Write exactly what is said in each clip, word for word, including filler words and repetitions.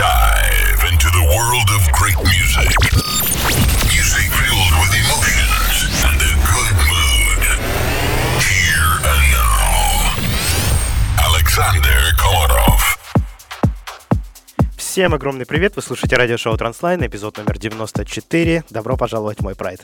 Dive into the world of great music. Music filled with emotions and a good mood. Here and now, Alexander Komarov. Всем огромный привет, вы слушаете радиошоу TranceLine, эпизод номер девяносто четыре. Добро пожаловать в мой прайд.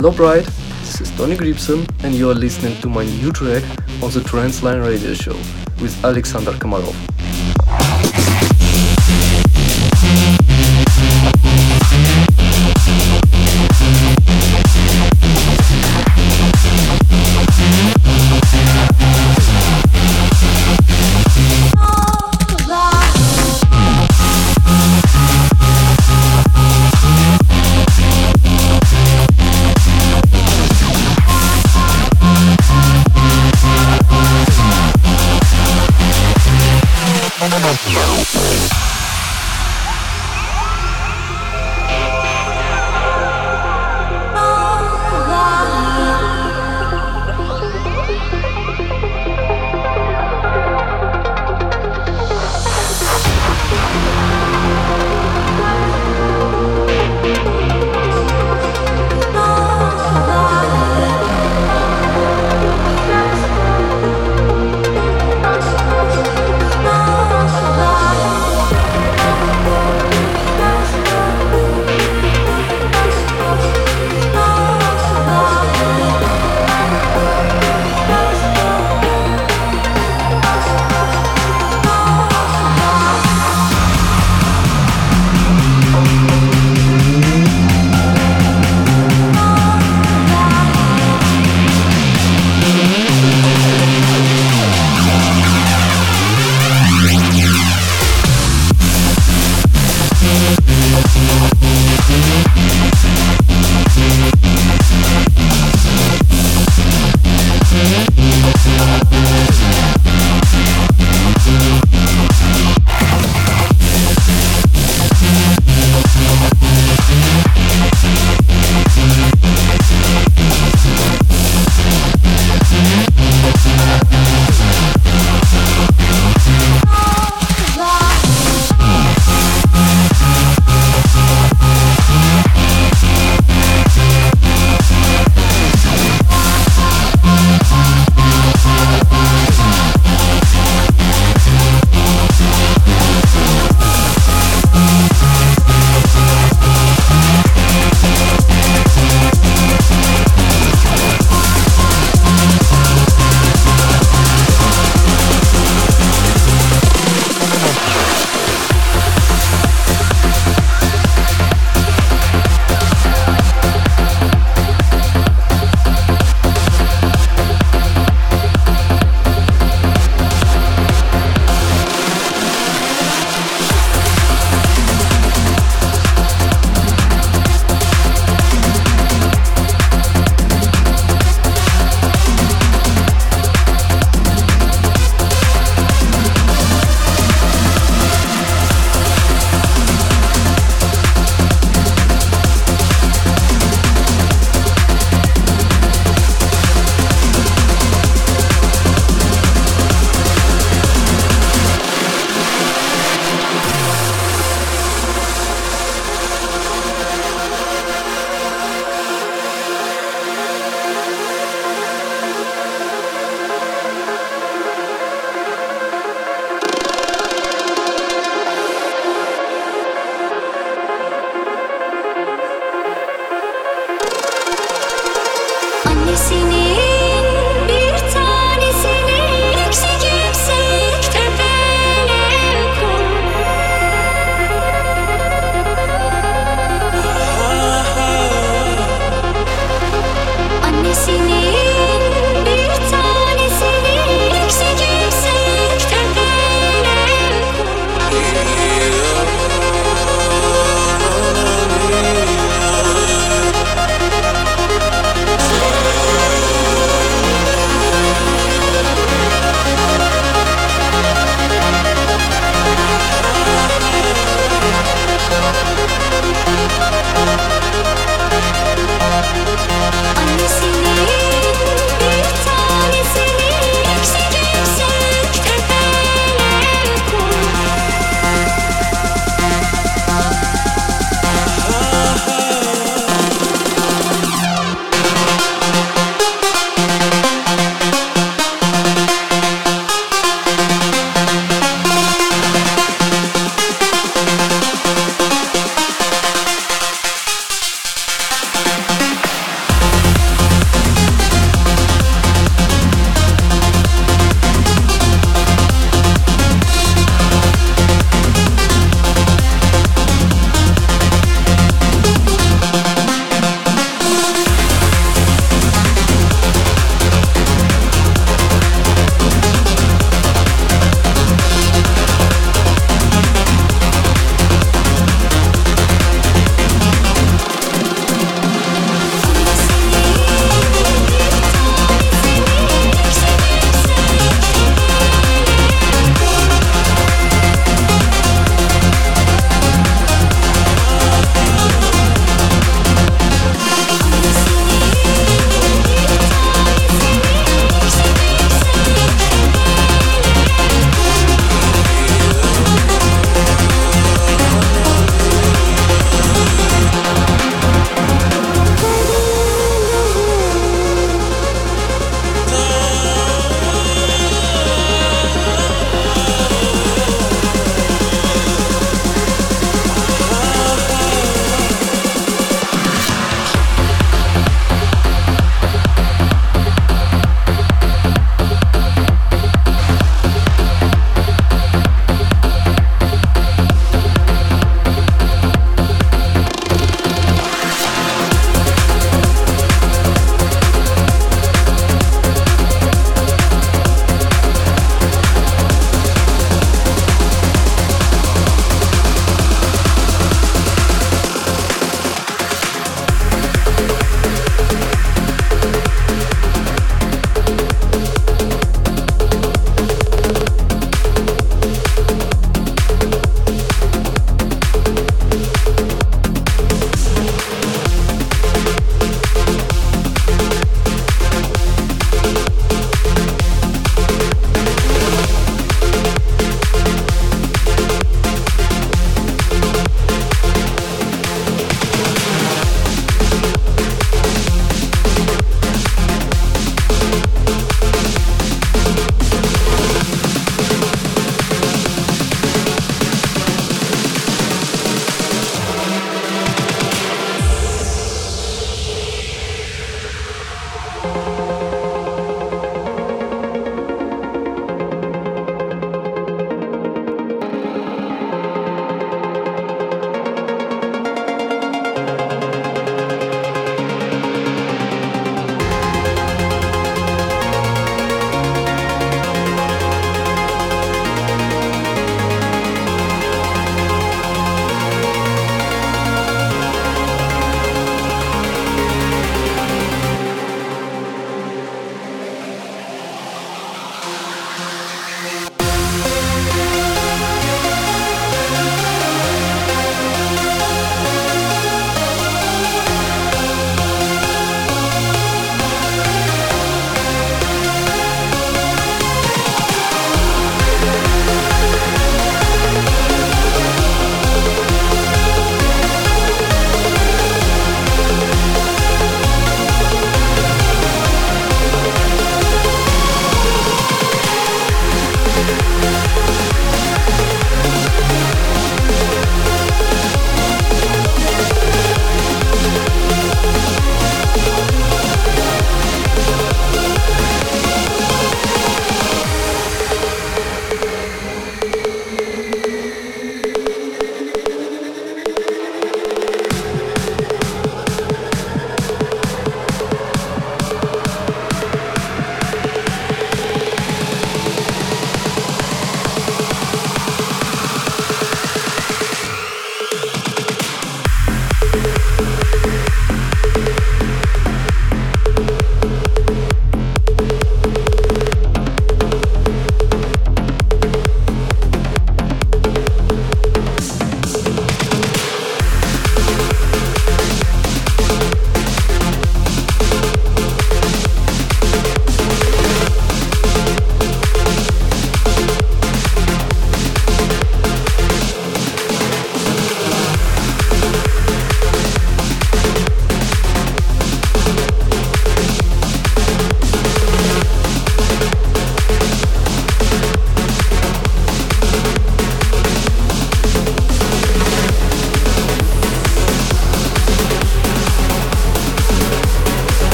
Hello Bride, this is Tony Gribsun and you are listening to my new track on the TranceLine radio show with Alexander Komarov.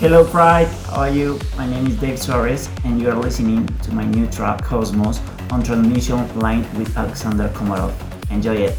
Hello Pride, how are you? My name is Dave Suarez and you are listening to my new track Cosmos on Transmission Line with Alexander Komarov. Enjoy it!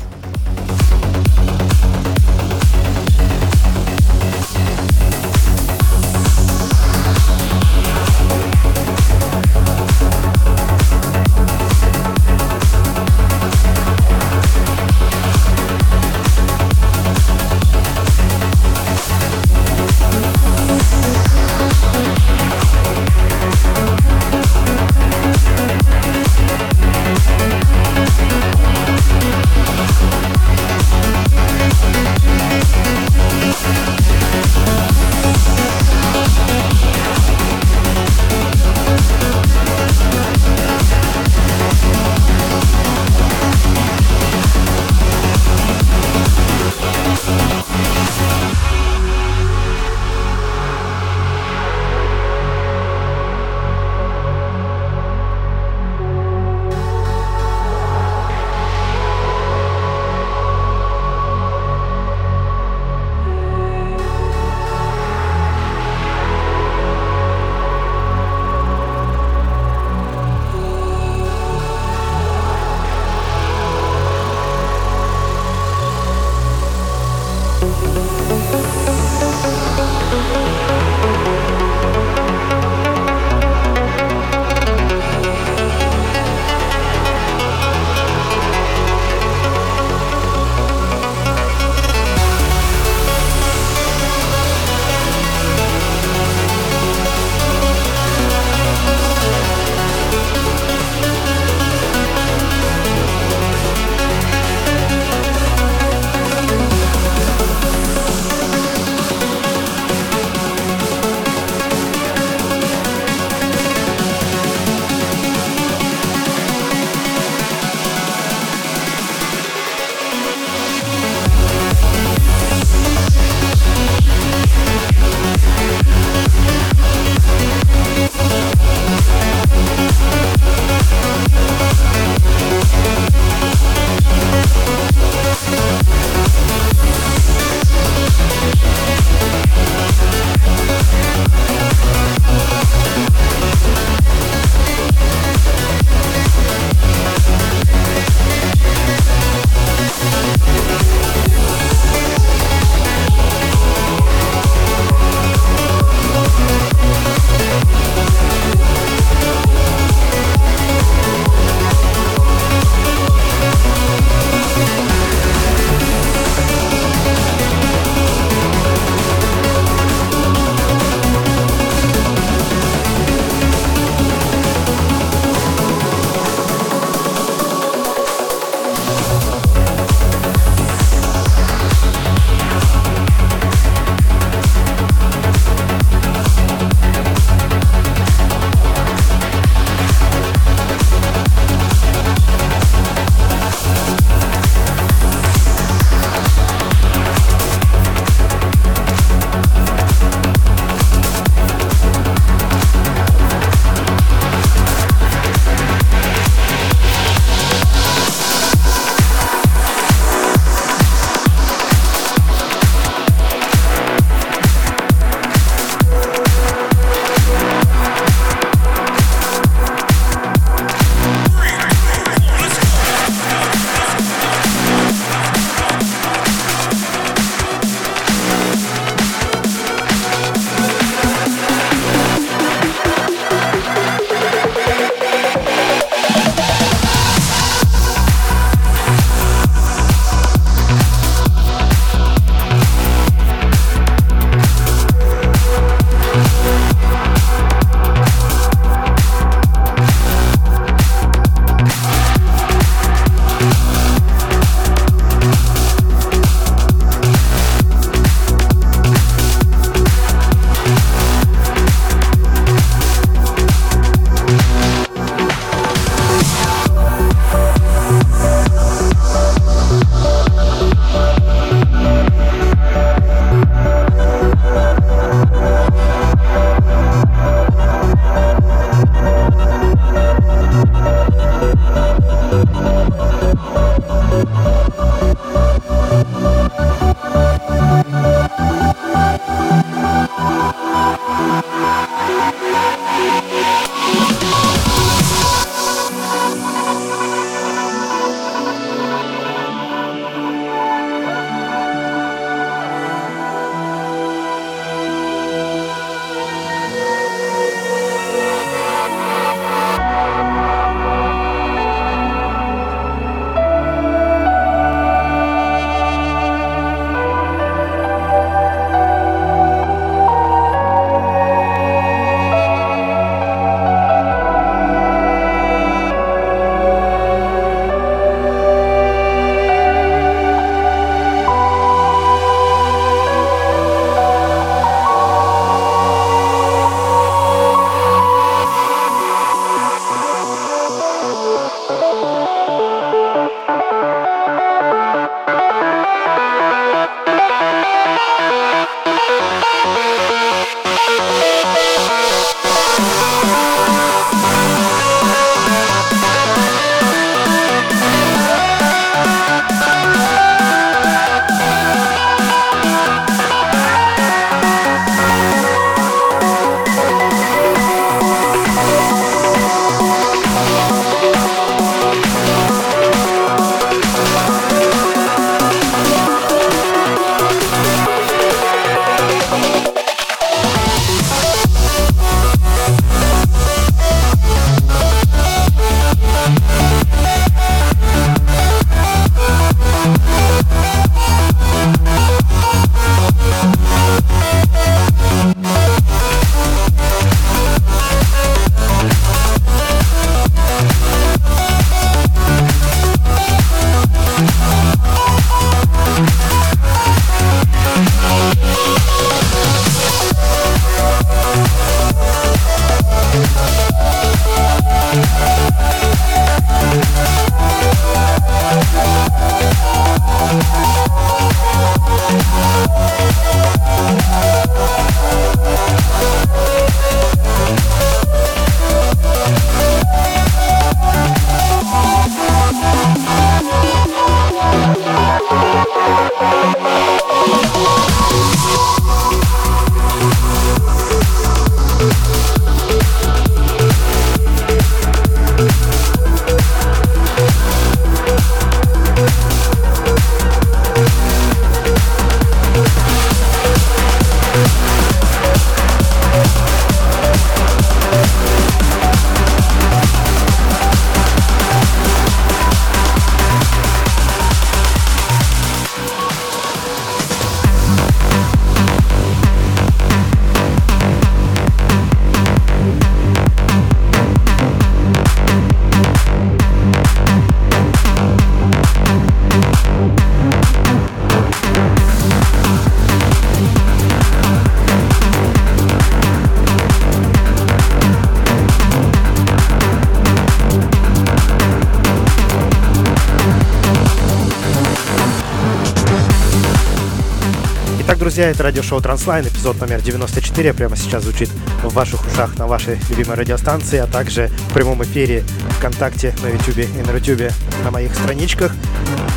Итак, друзья, это радиошоу TranceLine, эпизод номер девяносто четыре, прямо сейчас звучит в ваших ушах на вашей любимой радиостанции, а также в прямом эфире ВКонтакте, на Ютубе и на Рутюбе, на моих страничках.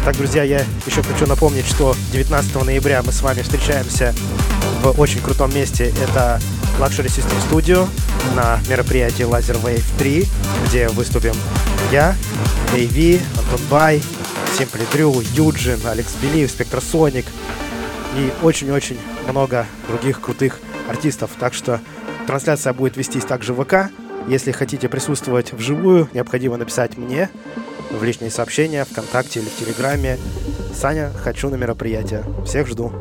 Так, друзья, я еще хочу напомнить, что девятнадцатого ноября мы с вами встречаемся в очень крутом месте, это Luxury System Studio, на мероприятии Laser Wave три, где выступим я, Davey, Anton Бай, Simply True, Юджин, Алекс Белиев, Спектросоник и очень-очень много других крутых артистов. Так что трансляция будет вестись также в ВК. Если хотите присутствовать вживую, необходимо написать мне в личные сообщения, ВКонтакте или в Телеграме. Саня, хочу на мероприятие. Всех жду.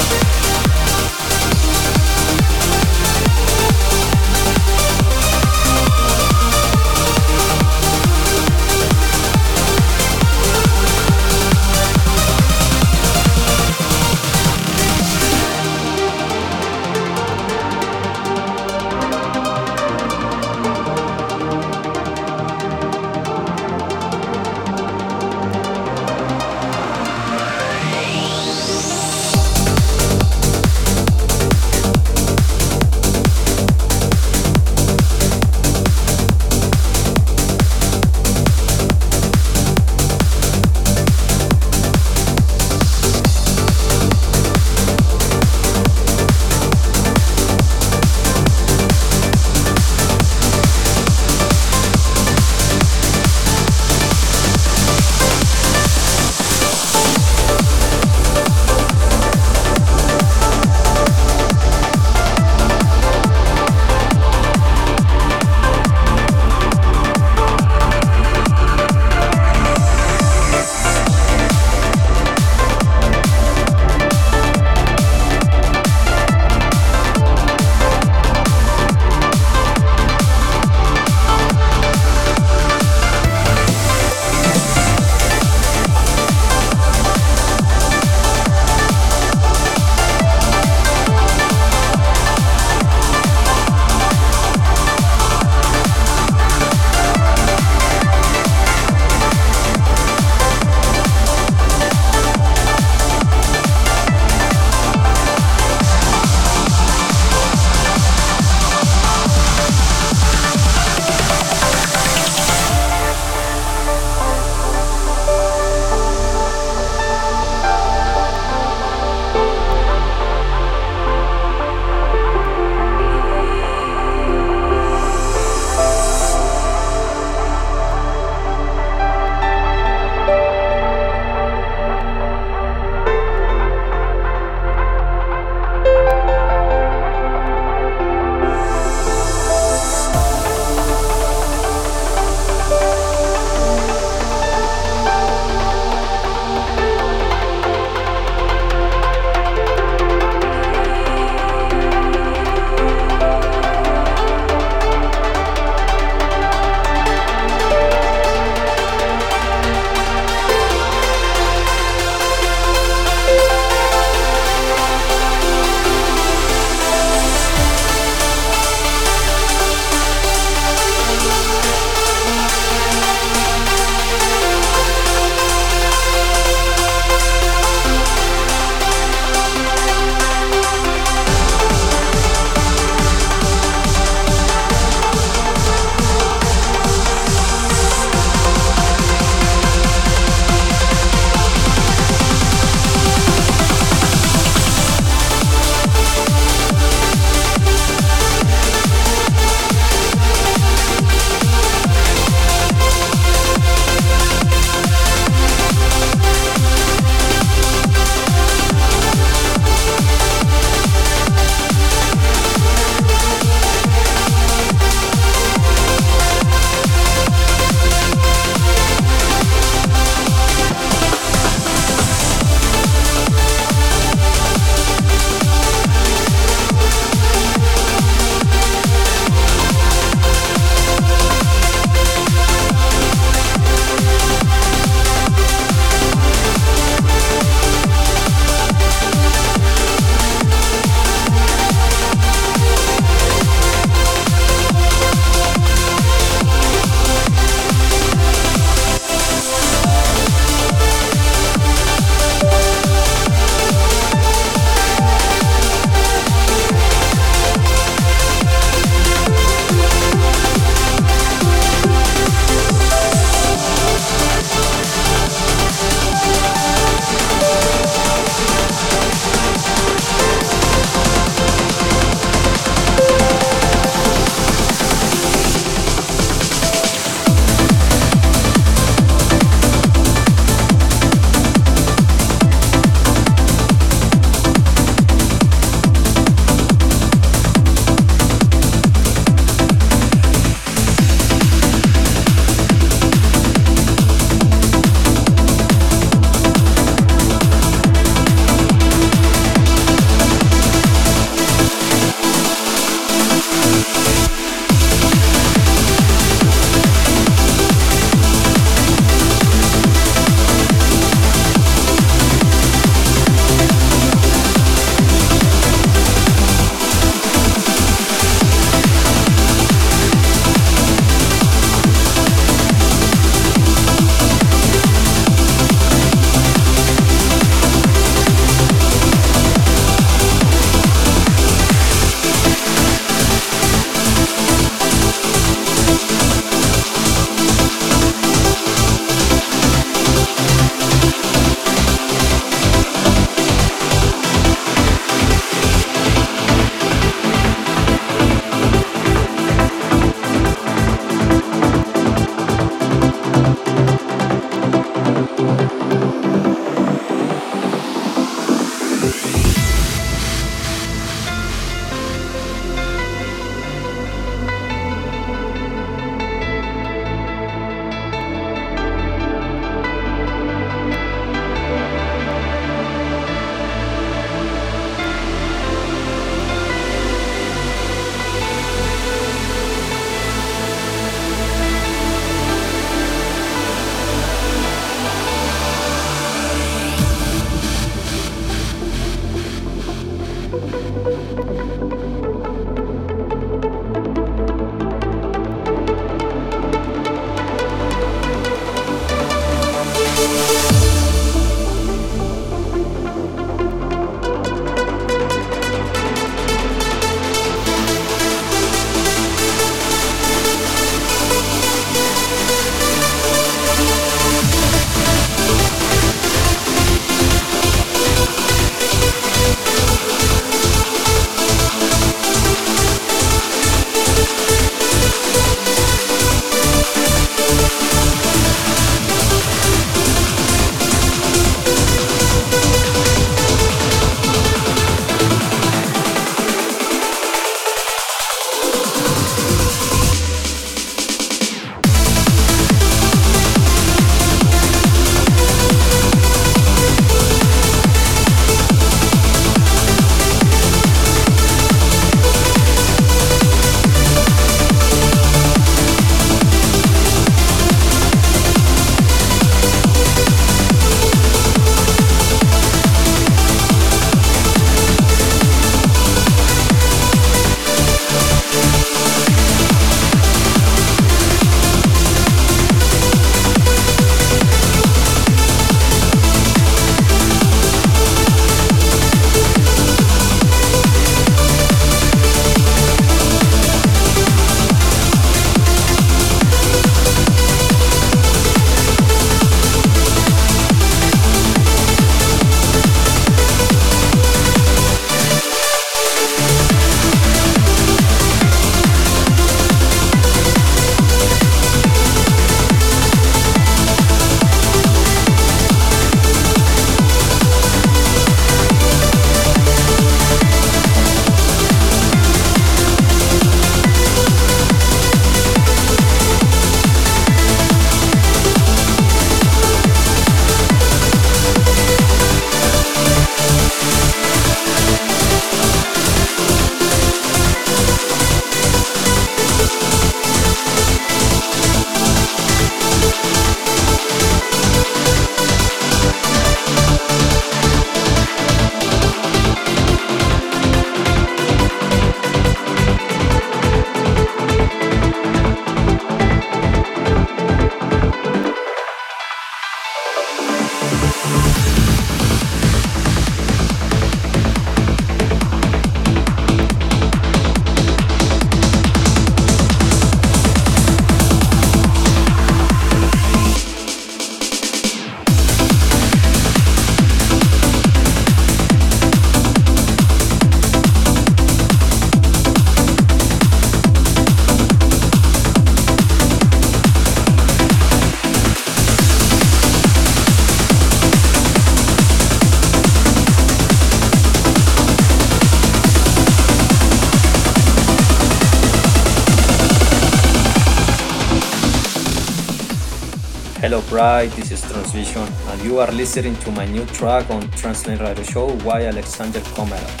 Hello Pride, this is Transvision, and you are listening to my new track on TranceLine Radio Show by Alexander Komarov.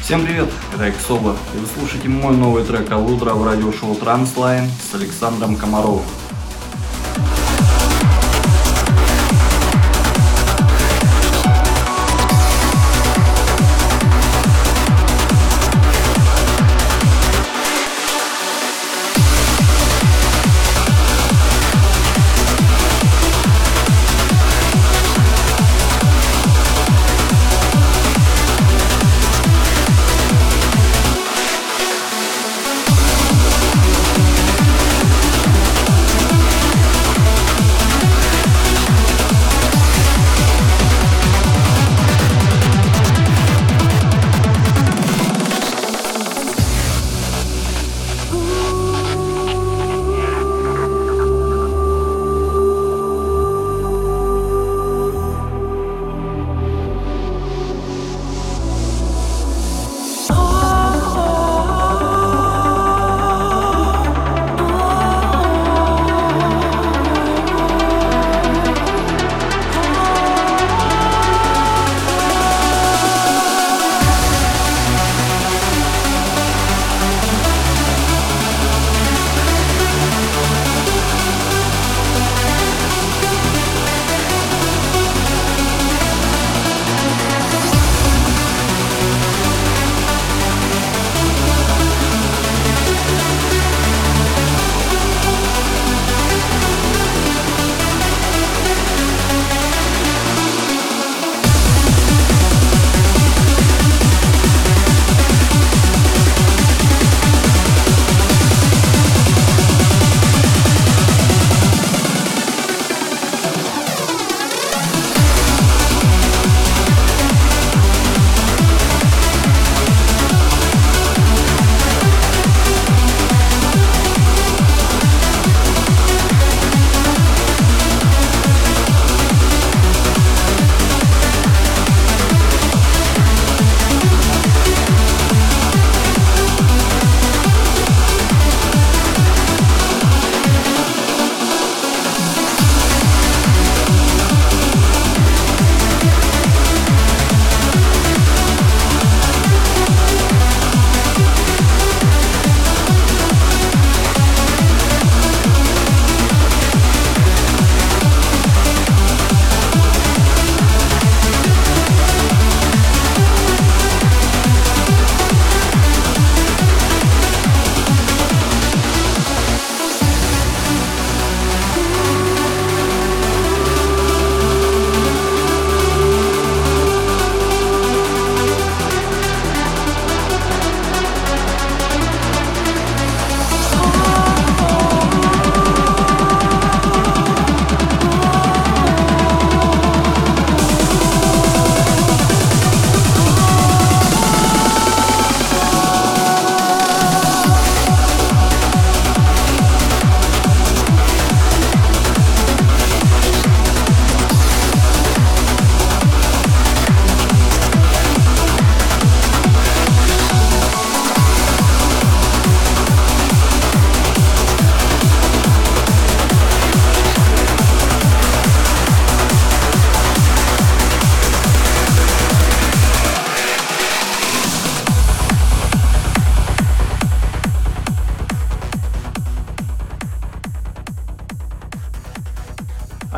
Всем привет, это Иксоба, и вы слушаете мой новый трек Aludra в радиошоу TranceLine с Александром Комаровым.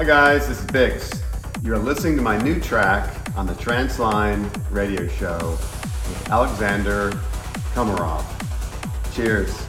Hey guys, this is Bix. You're listening to my new track on the TranceLine Radio Show with Alexander Komarov. Cheers.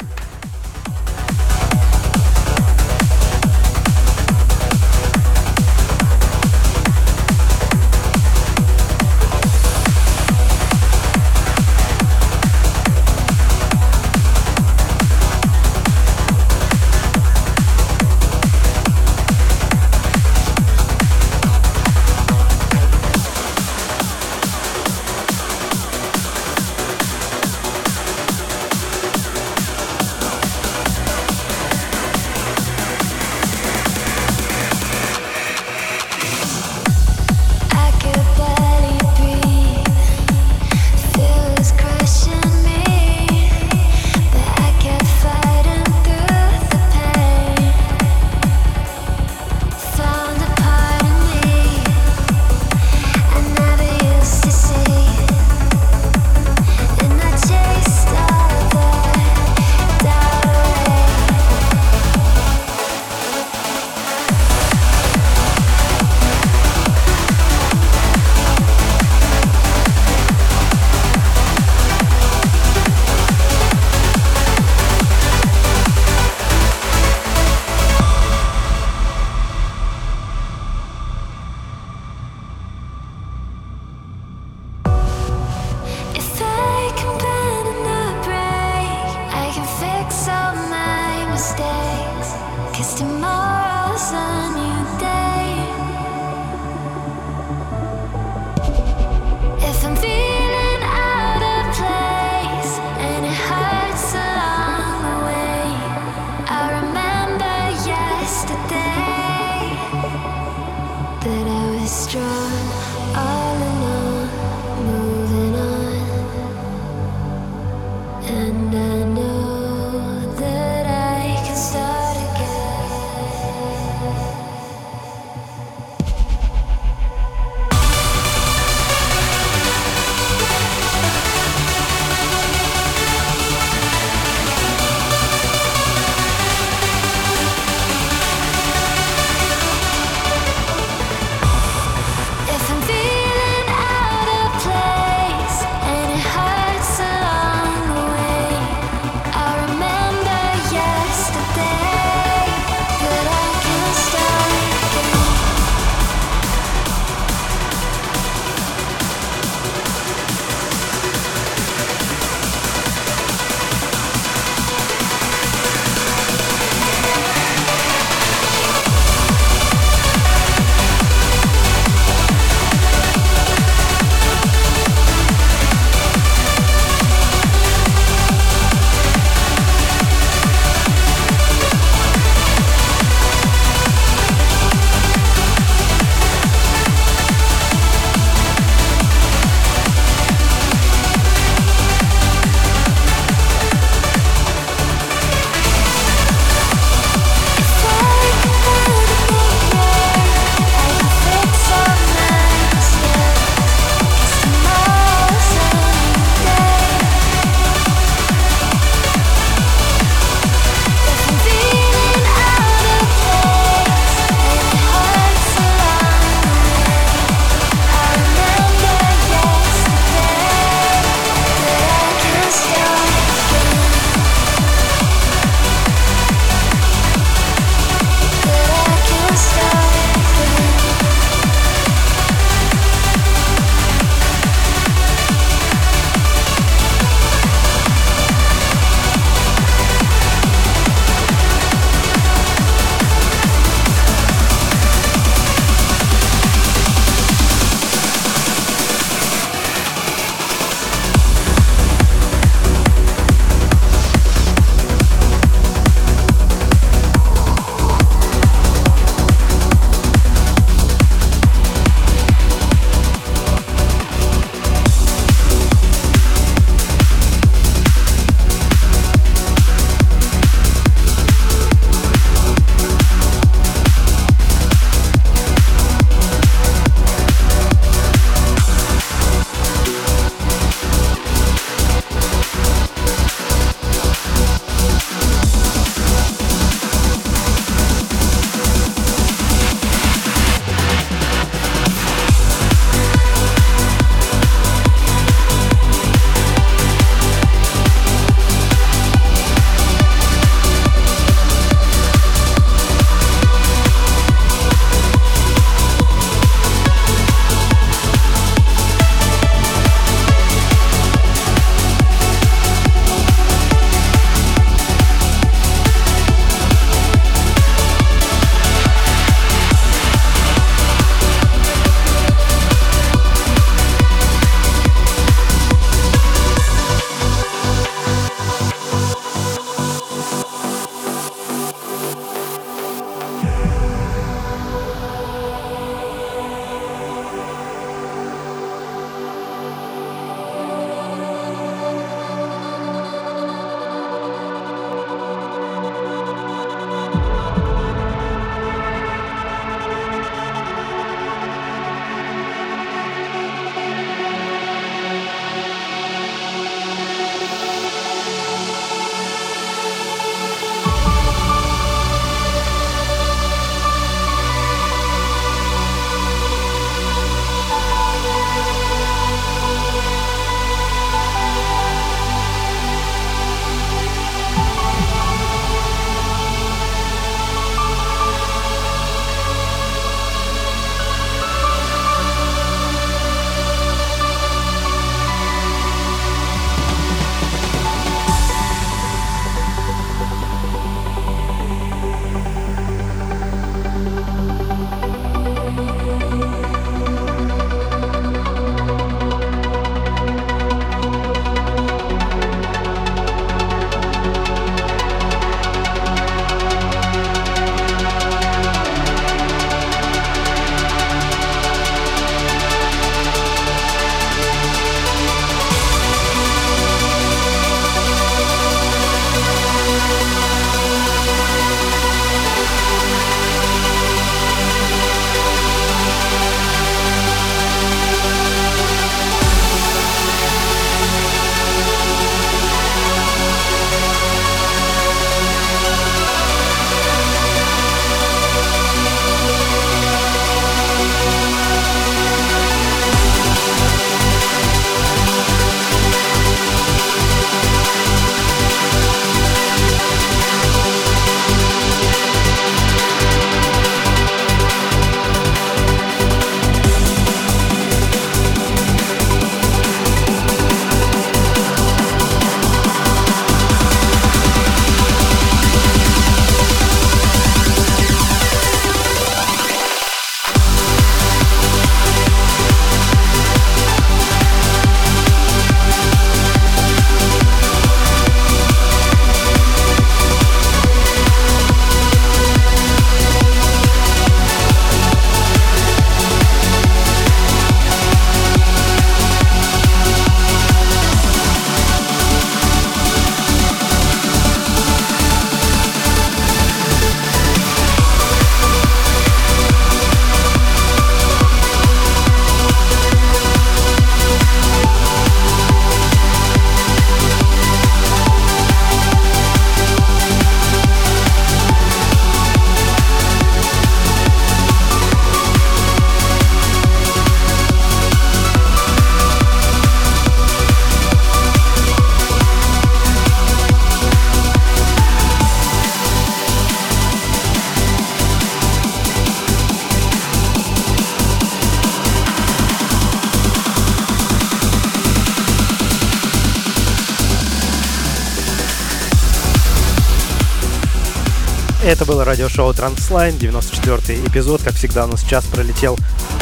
Это было радиошоу TranceLine, девяносто четвёртый эпизод. Как всегда, у нас час пролетел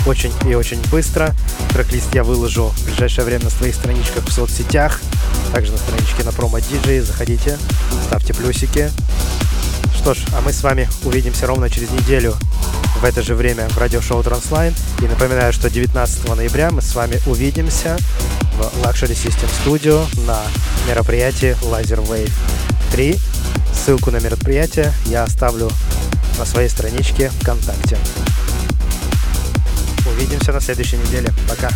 очень и очень быстро. Трек-лист я выложу в ближайшее время на своих страничках в соцсетях, также на страничке на промо диджей. Заходите, ставьте плюсики. Что ж, а мы с вами увидимся ровно через неделю в это же время в радиошоу TranceLine. И напоминаю, что девятнадцатого ноября мы с вами увидимся в Luxury System Studio на мероприятии Laser Wave три. Ссылку на мероприятие я оставлю на своей страничке ВКонтакте. Увидимся на следующей неделе. Пока!